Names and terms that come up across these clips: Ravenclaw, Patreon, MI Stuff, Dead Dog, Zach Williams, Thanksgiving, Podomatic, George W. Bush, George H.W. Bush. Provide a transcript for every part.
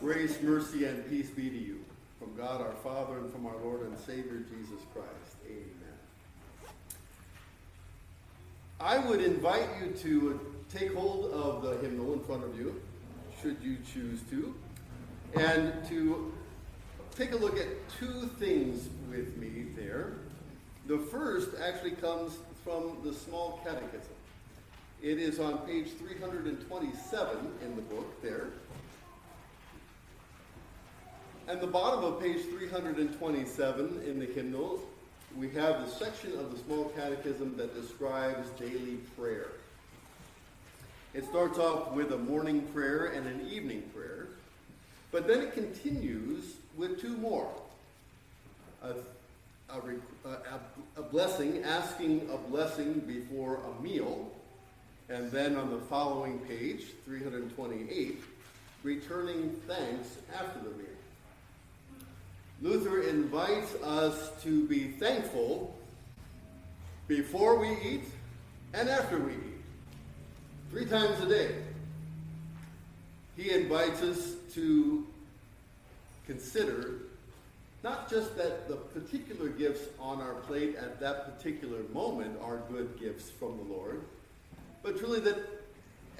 Grace, mercy, and peace be to you, from God our Father and from our Lord and Savior Jesus Christ. Amen. I would invite you to take hold of the hymnal in front of you, should you choose to, and to take a look at two things with me there. The first actually comes from the Small Catechism. It is on page 327 in the book there. At the bottom of page 327 in the hymnal, we have the section of the Small Catechism that describes daily prayer. It starts off with a morning prayer and an evening prayer, but then it continues with two more. A blessing, asking a blessing before a meal, and then on the following page, 328, returning thanks after the meal. Luther invites us to be thankful before we eat and after we eat, 3 times a day. He invites us to consider not just that the particular gifts on our plate at that particular moment are good gifts from the Lord, but truly that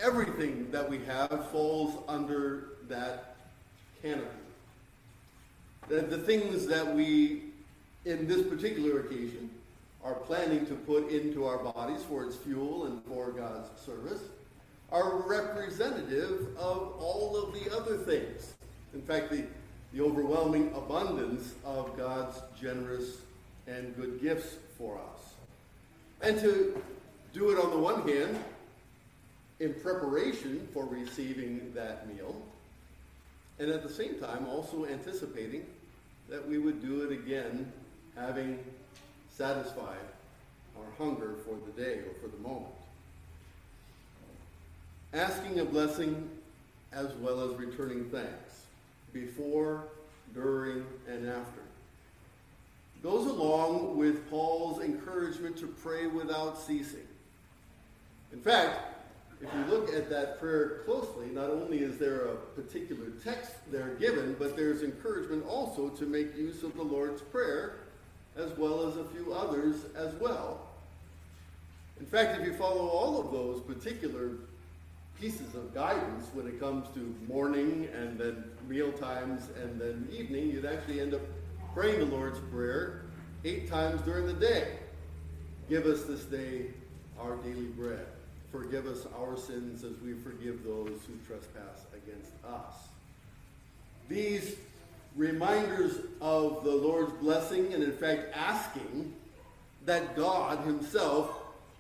everything that we have falls under that canopy. That the things that we, in this particular occasion, are planning to put into our bodies for its fuel and for God's service are representative of all of the other things. In fact, the overwhelming abundance of God's generous and good gifts for us. And to do it on the one hand, in preparation for receiving that meal, and at the same time also anticipating that we would do it again, having satisfied our hunger for the day or for the moment. Asking a blessing as well as returning thanks before, during, and after goes along with Paul's encouragement to pray without ceasing. In fact, if you look at that prayer closely, not only is there a particular text there given, but there's encouragement also to make use of the Lord's Prayer, as well as a few others as well. In fact, if you follow all of those particular pieces of guidance when it comes to morning and then meal times and then evening, you'd actually end up praying the Lord's Prayer 8 times during the day. Give us this day our daily bread. Forgive us our sins as we forgive those who trespass against us. These reminders of the Lord's blessing, and in fact asking that God himself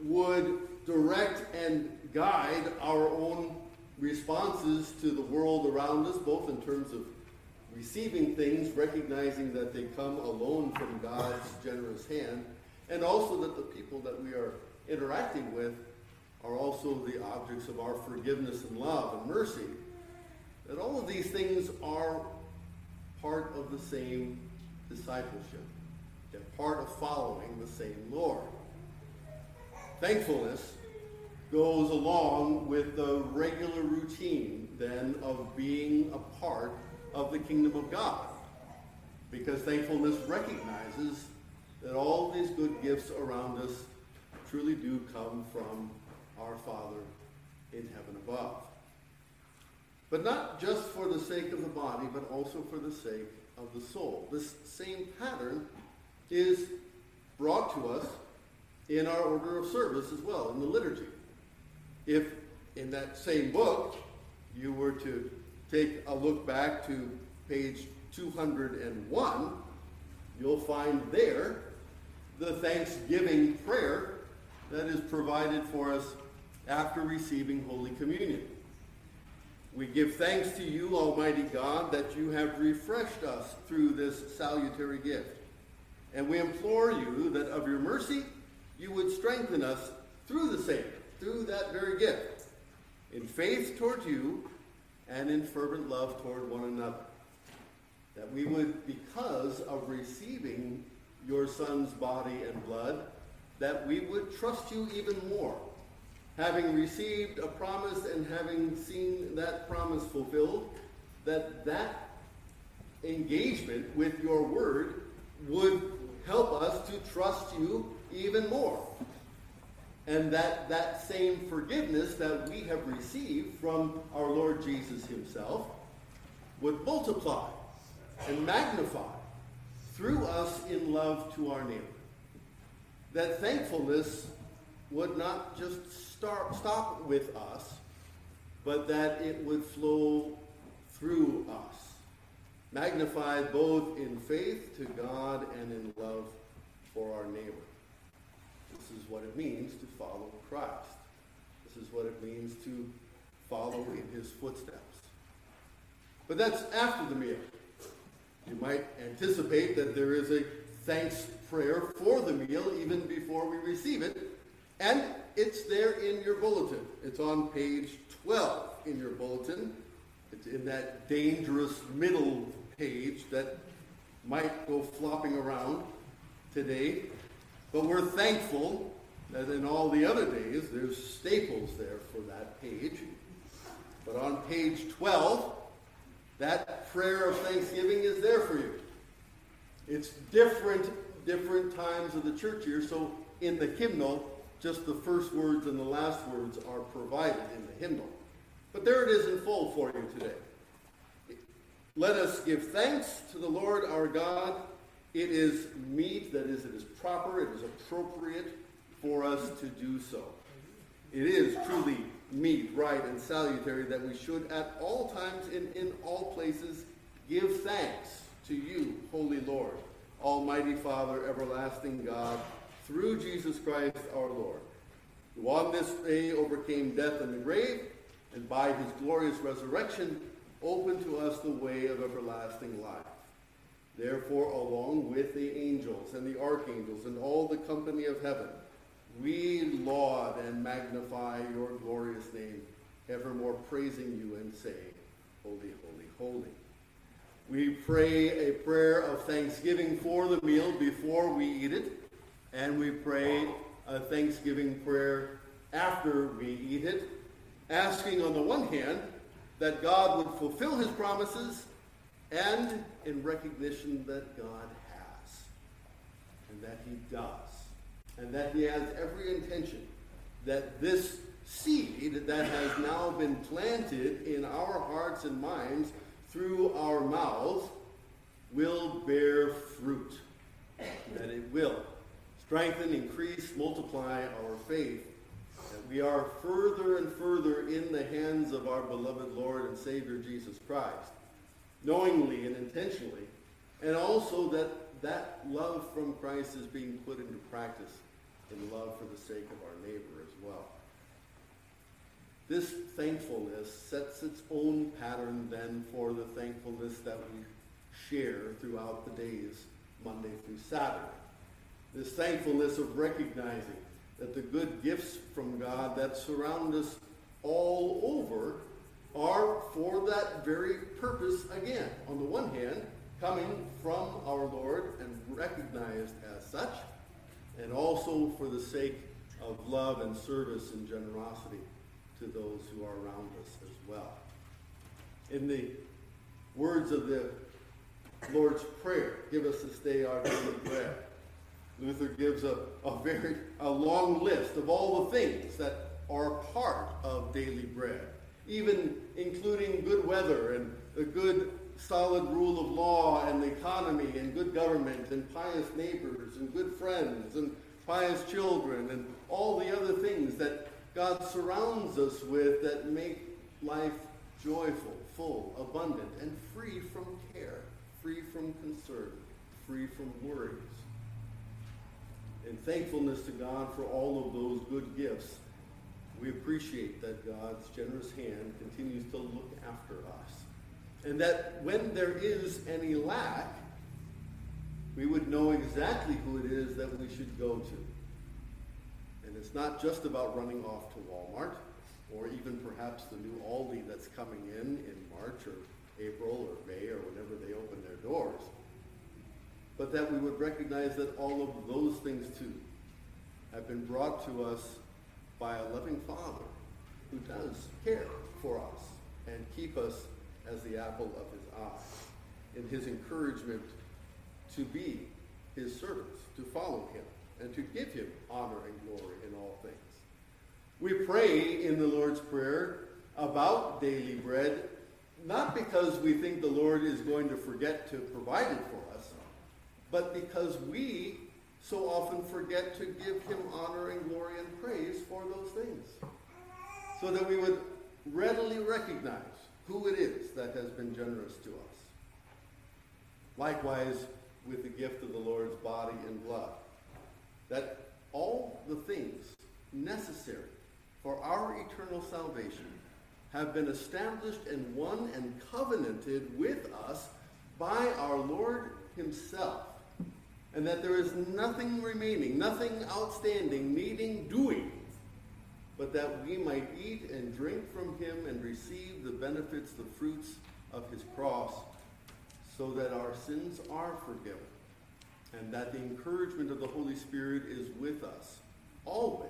would direct and guide our own responses to the world around us, both in terms of receiving things, recognizing that they come alone from God's generous hand, and also that the people that we are interacting with are also the objects of our forgiveness and love and mercy, that all of these things are part of the same discipleship. They're part of following the same Lord. Thankfulness goes along with the regular routine, then, of being a part of the kingdom of God, because thankfulness recognizes that all these good gifts around us truly do come from our Father in heaven above. But not just for the sake of the body, but also for the sake of the soul. This same pattern is brought to us in our order of service as well, in the liturgy. If in that same book you were to take a look back to page 201, you'll find there the Thanksgiving prayer that is provided for us after receiving Holy Communion. We give thanks to you, Almighty God, that you have refreshed us through this salutary gift. And we implore you that of your mercy, you would strengthen us through the same, through that very gift, in faith toward you and in fervent love toward one another. That we would, because of receiving your Son's body and blood, that we would trust you even more, having received a promise and having seen that promise fulfilled, that engagement with your word would help us to trust you even more. And that same forgiveness that we have received from our Lord Jesus himself would multiply and magnify through us in love to our neighbor. That thankfulness would not just stop with us, but that it would flow through us, magnified both in faith to God and in love for our neighbor. This is what it means to follow Christ. This is what it means to follow in his footsteps. But that's after the meal. You might anticipate that there is a thanks prayer for the meal even before we receive it. And it's there in your bulletin. It's on page 12 in your bulletin. It's in that dangerous middle page that might go flopping around today. But we're thankful that in all the other days, there's staples there for that page. But on page 12, that prayer of thanksgiving is there for you. It's different times of the church year. So in the hymnal, just the first words and the last words are provided in the hymnal. But there it is in full for you today. Let us give thanks to the Lord our God. It is meet, that is, it is proper, it is appropriate for us to do so. It is truly meet, right, and salutary that we should at all times and in all places give thanks to you, Holy Lord, Almighty Father, everlasting God, through Jesus Christ our Lord, who on this day overcame death and the grave, and by his glorious resurrection opened to us the way of everlasting life. Therefore, along with the angels and the archangels and all the company of heaven, we laud and magnify your glorious name, evermore praising you and saying, Holy, holy, holy. We pray a prayer of thanksgiving for the meal before we eat it, and we pray a thanksgiving prayer after we eat it, asking on the one hand that God would fulfill his promises, and in recognition that God has, and that he does, and that he has every intention that this seed that has now been planted in our hearts and minds through our mouths will bear fruit, that it will strengthen, increase, multiply our faith, that we are further and further in the hands of our beloved Lord and Savior Jesus Christ, knowingly and intentionally, and also that love from Christ is being put into practice in love for the sake of our neighbor as well. This thankfulness sets its own pattern then for the thankfulness that we share throughout the days, Monday through Saturday. This thankfulness of recognizing that the good gifts from God that surround us all over are for that very purpose again. On the one hand, coming from our Lord and recognized as such, and also for the sake of love and service and generosity to those who are around us as well. In the words of the Lord's Prayer, give us this day our daily bread, Luther gives a very long list of all the things that are part of daily bread, even including good weather and a good solid rule of law and the economy and good government and pious neighbors and good friends and pious children and all the other things that God surrounds us with that make life joyful, full, abundant, and free from care, free from concern, free from worries. And thankfulness to God for all of those good gifts, we appreciate that God's generous hand continues to look after us. And that when there is any lack, we would know exactly who it is that we should go to. And it's not just about running off to Walmart, or even perhaps the new Aldi that's coming in March or April or May or whenever they open their doors. But that we would recognize that all of those things too have been brought to us by a loving Father who does care for us and keep us as the apple of his eye, and his encouragement to be his servants, to follow him, and to give him honor and glory in all things. We pray in the Lord's Prayer about daily bread, not because we think the Lord is going to forget to provide it for us, but because we so often forget to give him honor and glory and praise for those things, so that we would readily recognize who it is that has been generous to us. Likewise, with the gift of the Lord's body and blood, that all the things necessary for our eternal salvation have been established and won and covenanted with us by our Lord himself, and that there is nothing remaining, nothing outstanding, needing doing, but that we might eat and drink from him and receive the benefits, the fruits of his cross, so that our sins are forgiven, and that the encouragement of the Holy Spirit is with us always.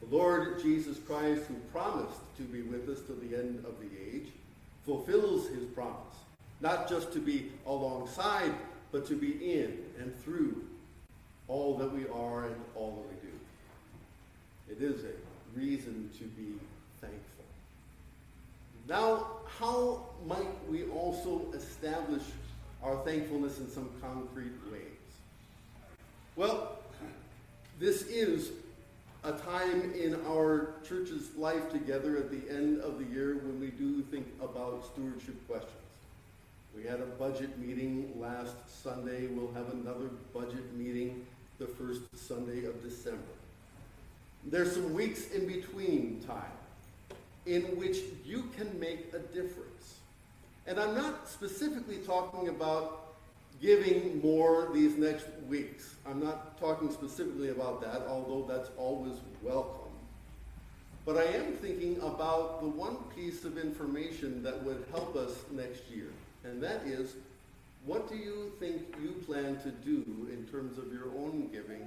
The Lord Jesus Christ, who promised to be with us to the end of the age, fulfills his promise, not just to be alongside, but to be in and through all that we are and all that we do. It is a reason to be thankful. Now, how might we also establish our thankfulness in some concrete ways? Well, this is a time in our church's life together at the end of the year when we do think about stewardship questions. We had a budget meeting last Sunday. We'll have another budget meeting the first Sunday of December. There's some weeks in between time in which you can make a difference. And I'm not specifically talking about giving more these next weeks. I'm not talking specifically about that, although that's always welcome. But I am thinking about the one piece of information that would help us next year. And that is, what do you think you plan to do in terms of your own giving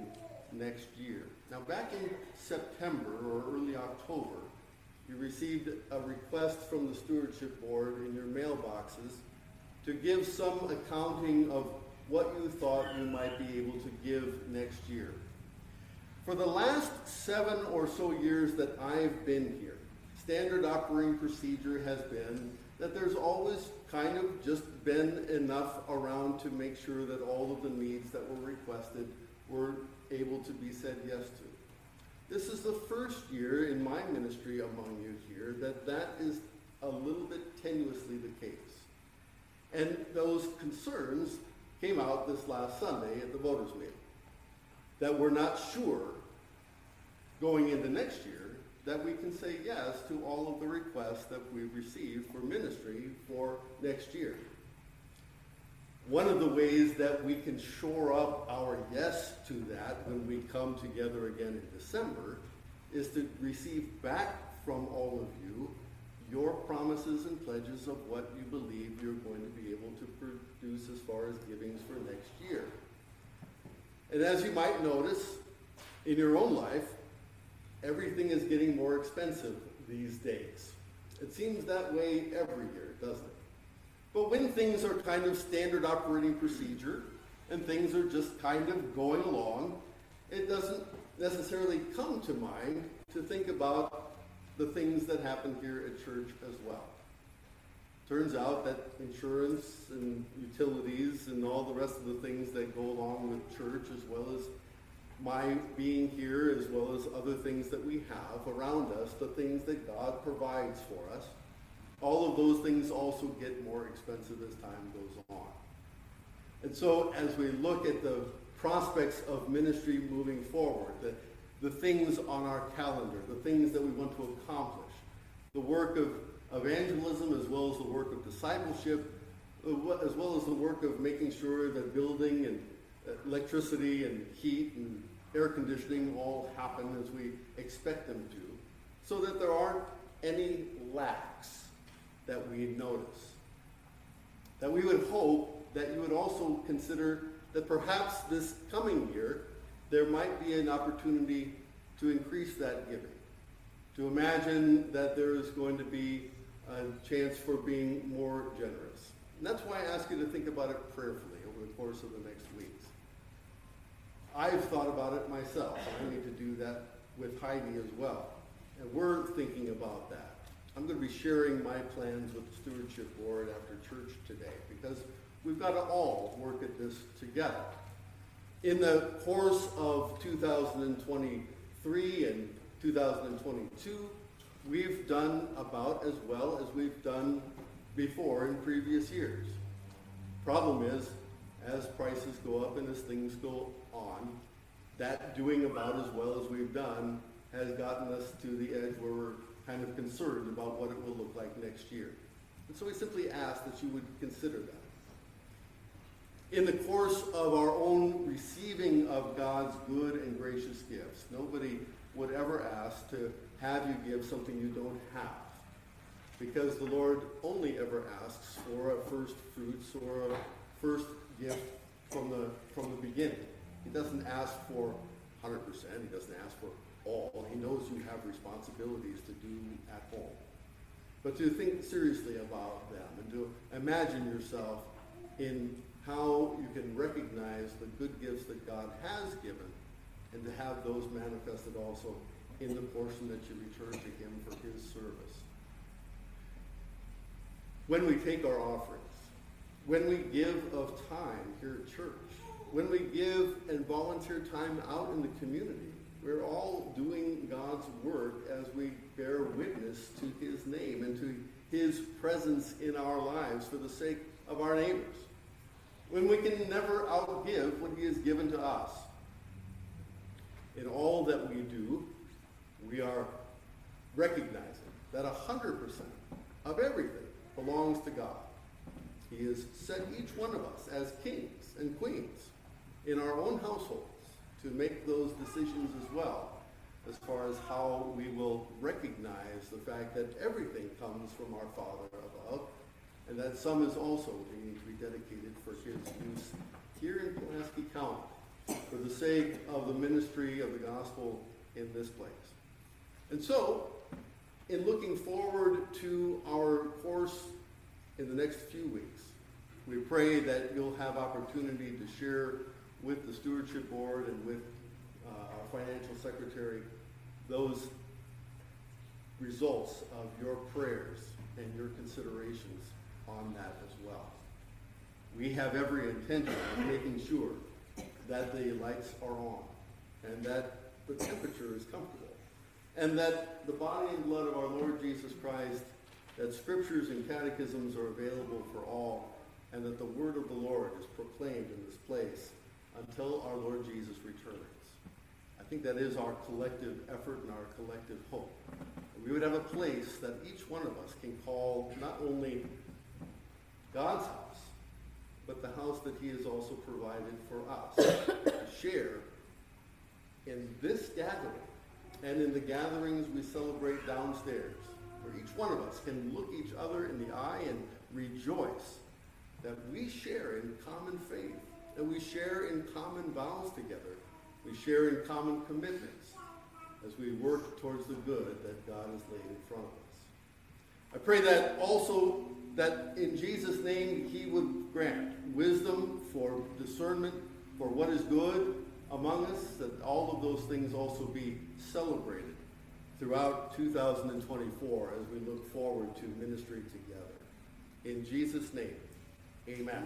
next year? Now, back in September or early October, you received a request from the Stewardship Board in your mailboxes to give some accounting of what you thought you might be able to give next year. For the last 7 or so years that I've been here, standard operating procedure has been that there's always kind of just been enough around to make sure that all of the needs that were requested were able to be said yes to. This is the first year in my ministry among you here that that is a little bit tenuously the case. And those concerns came out this last Sunday at the voters' meeting, that we're not sure going into next year that we can say yes to all of the requests that we receive for ministry for next year. One of the ways that we can shore up our yes to that when we come together again in December is to receive back from all of you your promises and pledges of what you believe you're going to be able to produce as far as givings for next year. And as you might notice, in your own life, everything is getting more expensive these days. It seems that way every year, doesn't it? But when things are kind of standard operating procedure and things are just kind of going along, it doesn't necessarily come to mind to think about the things that happen here at church as well. Turns out that insurance and utilities and all the rest of the things that go along with church, as well as my being here, as well as other things that we have around us, the things that God provides for us, all of those things also get more expensive as time goes on. And so as we look at the prospects of ministry moving forward, the things on our calendar, the things that we want to accomplish, the work of evangelism as well as the work of discipleship, as well as the work of making sure that building and electricity and heat and air conditioning all happen as we expect them to, so that there aren't any lacks that we notice. That we would hope that you would also consider that perhaps this coming year there might be an opportunity to increase that giving, to imagine that there is going to be a chance for being more generous. And that's why I ask you to think about it prayerfully over the course of the next weeks. I've thought about it myself. I need to do that with Heidi as well. And we're thinking about that. I'm going to be sharing my plans with the Stewardship Board after church today, because we've got to all work at this together. In the course of 2023 and 2022, we've done about as well as we've done before in previous years. Problem is, as prices go up and as things go on, that doing about as well as we've done has gotten us to the edge where we're kind of concerned about what it will look like next year. And so we simply ask that you would consider that. In the course of our own receiving of God's good and gracious gifts, nobody would ever ask to have you give something you don't have, because the Lord only ever asks for a first fruits or a first gift from the beginning. He doesn't ask for 100%, he doesn't ask for all. He knows you have responsibilities to do at home. But to think seriously about them and to imagine yourself in how you can recognize the good gifts that God has given and to have those manifested also in the portion that you return to Him for His service. When we take our offerings, when we give of time here at church, when we give and volunteer time out in the community, we're all doing God's work as we bear witness to His name and to His presence in our lives for the sake of our neighbors. When we can never outgive what He has given to us. In all that we do, we are recognizing that 100% of everything belongs to God. He has set each one of us as kings and queens in our own households to make those decisions as well, as far as how we will recognize the fact that everything comes from our Father above, and that some is also needing to be dedicated for His use here in Pulaski County for the sake of the ministry of the gospel in this place. And so, in looking forward to our course in the next few weeks, we pray that you'll have opportunity to share with the Stewardship Board and with our Financial Secretary those results of your prayers and your considerations on that as well. We have every intention of making sure that the lights are on and that the temperature is comfortable and that the body and blood of our Lord Jesus Christ, that scriptures and catechisms are available for all, and that the word of the Lord is proclaimed in this place until our Lord Jesus returns. I think that is our collective effort and our collective hope. And we would have a place that each one of us can call not only God's house, but the house that He has also provided for us to share in this gathering and in the gatherings we celebrate downstairs, where each one of us can look each other in the eye and rejoice that we share in common faith, that we share in common vows together, we share in common commitments as we work towards the good that God has laid in front of us. I pray that also that in Jesus' name He would grant wisdom for discernment for what is good among us, that all of those things also be celebrated throughout 2024 as we look forward to ministry together. In Jesus' name, amen.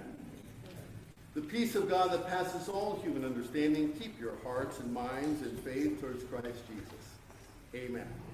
The peace of God that passes all human understanding, keep your hearts and minds in faith towards Christ Jesus. Amen.